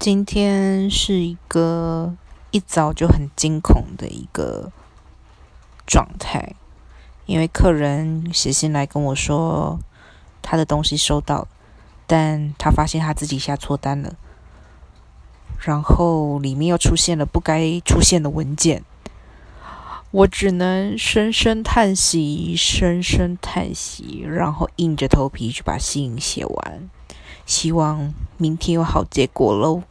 今天是一个一早就很惊恐的一个状态，因为客人写信来跟我说他的东西收到了，但他发现他自己下错单了，然后里面又出现了不该出现的文件，我只能深深叹息，深深叹息，然后硬着头皮去把信写完，希望明天有好结果喽。